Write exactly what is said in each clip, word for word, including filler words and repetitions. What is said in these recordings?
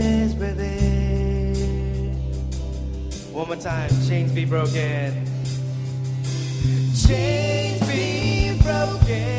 always with it. One more time, chains be broken. Chains be broken.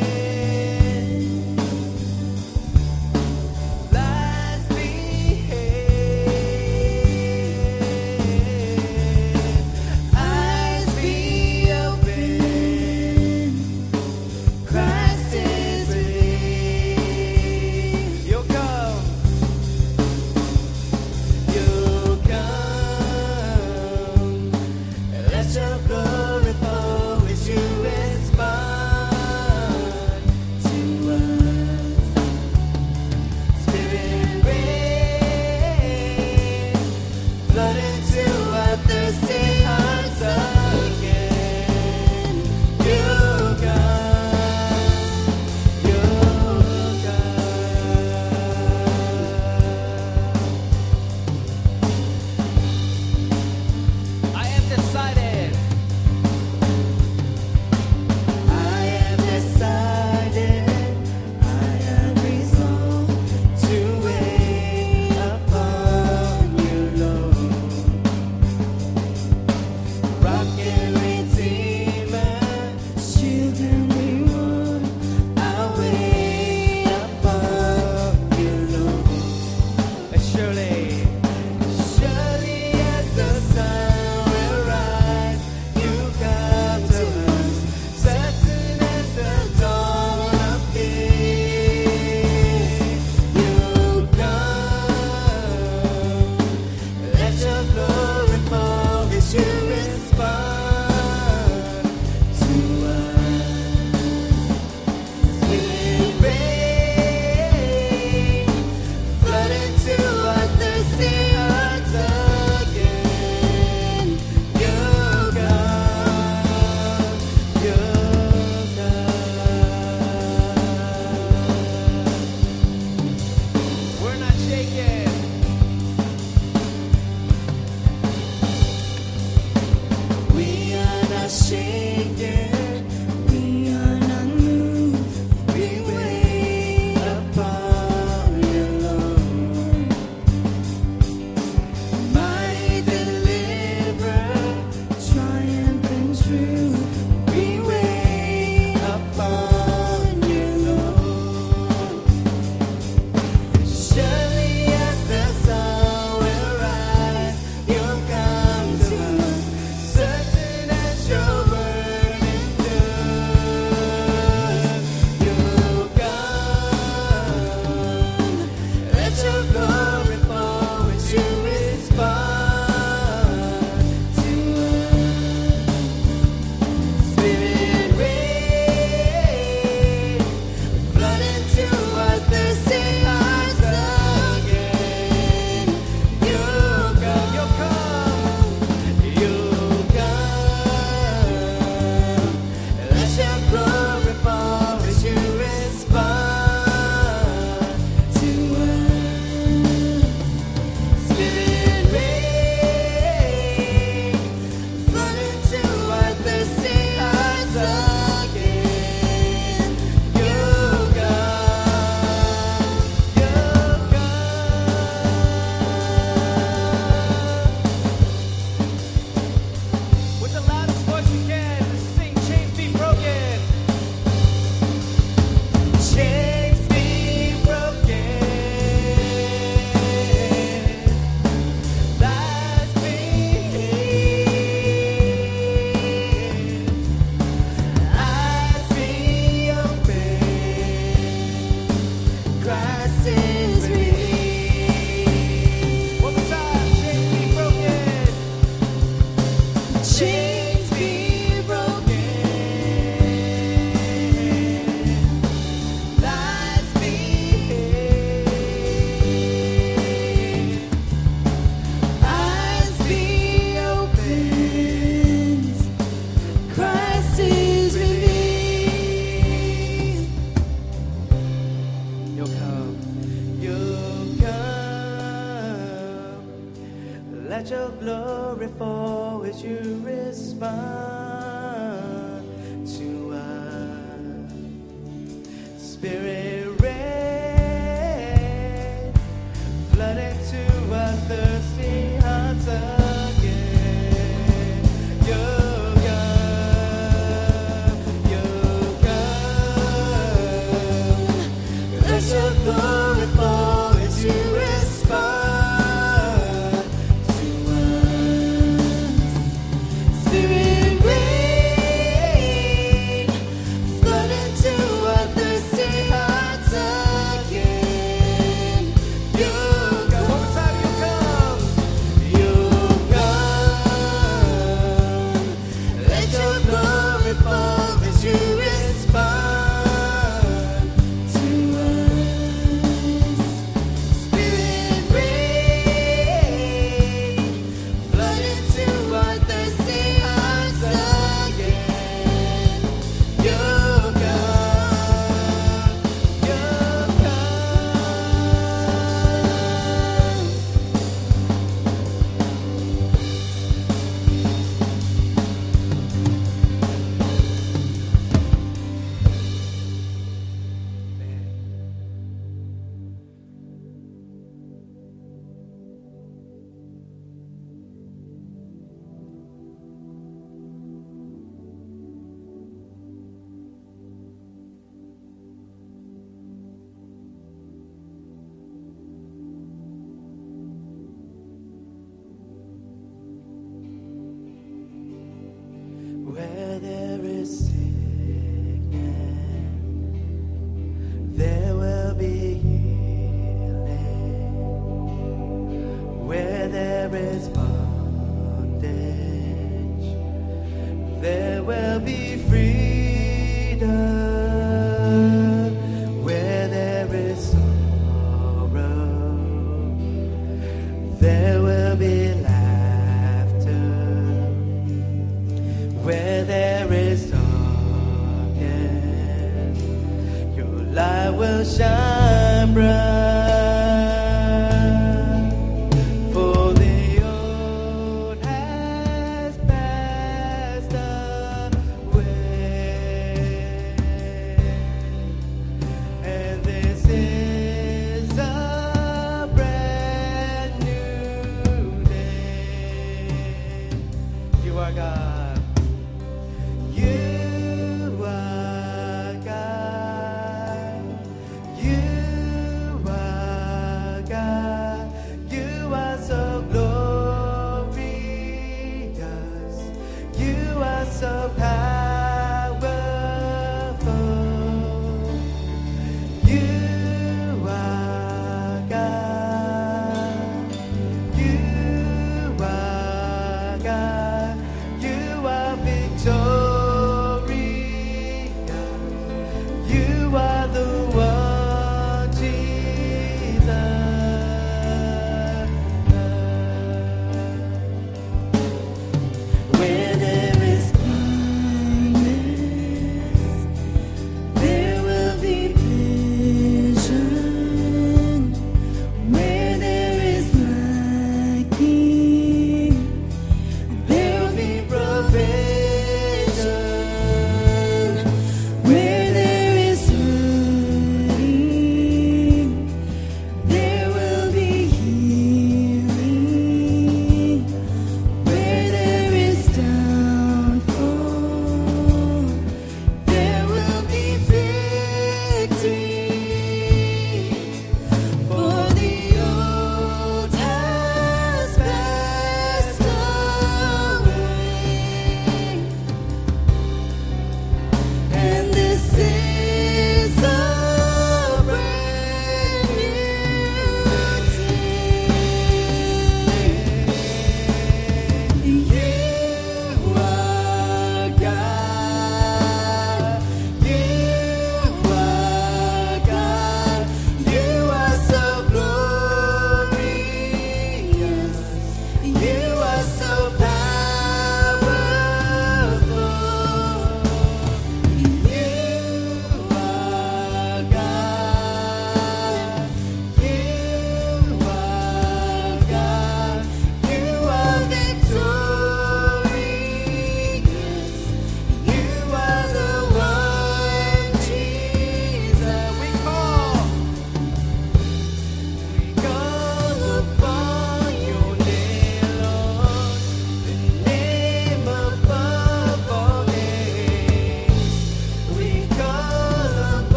Let your glory fall as you respond to us. Spirit rain, flood into You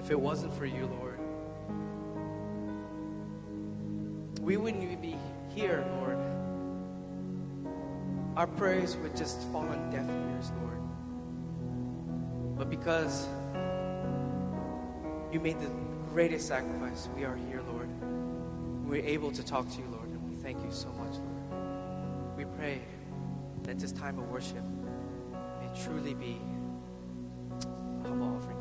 If it wasn't for you, Lord, we wouldn't even be here, Lord. Our prayers would just fall on deaf ears, Lord. But because you made the greatest sacrifice, we are here, Lord. We're able to talk to you, Lord, and we thank you so much, Lord. We pray that this time of worship may truly be a humble offering.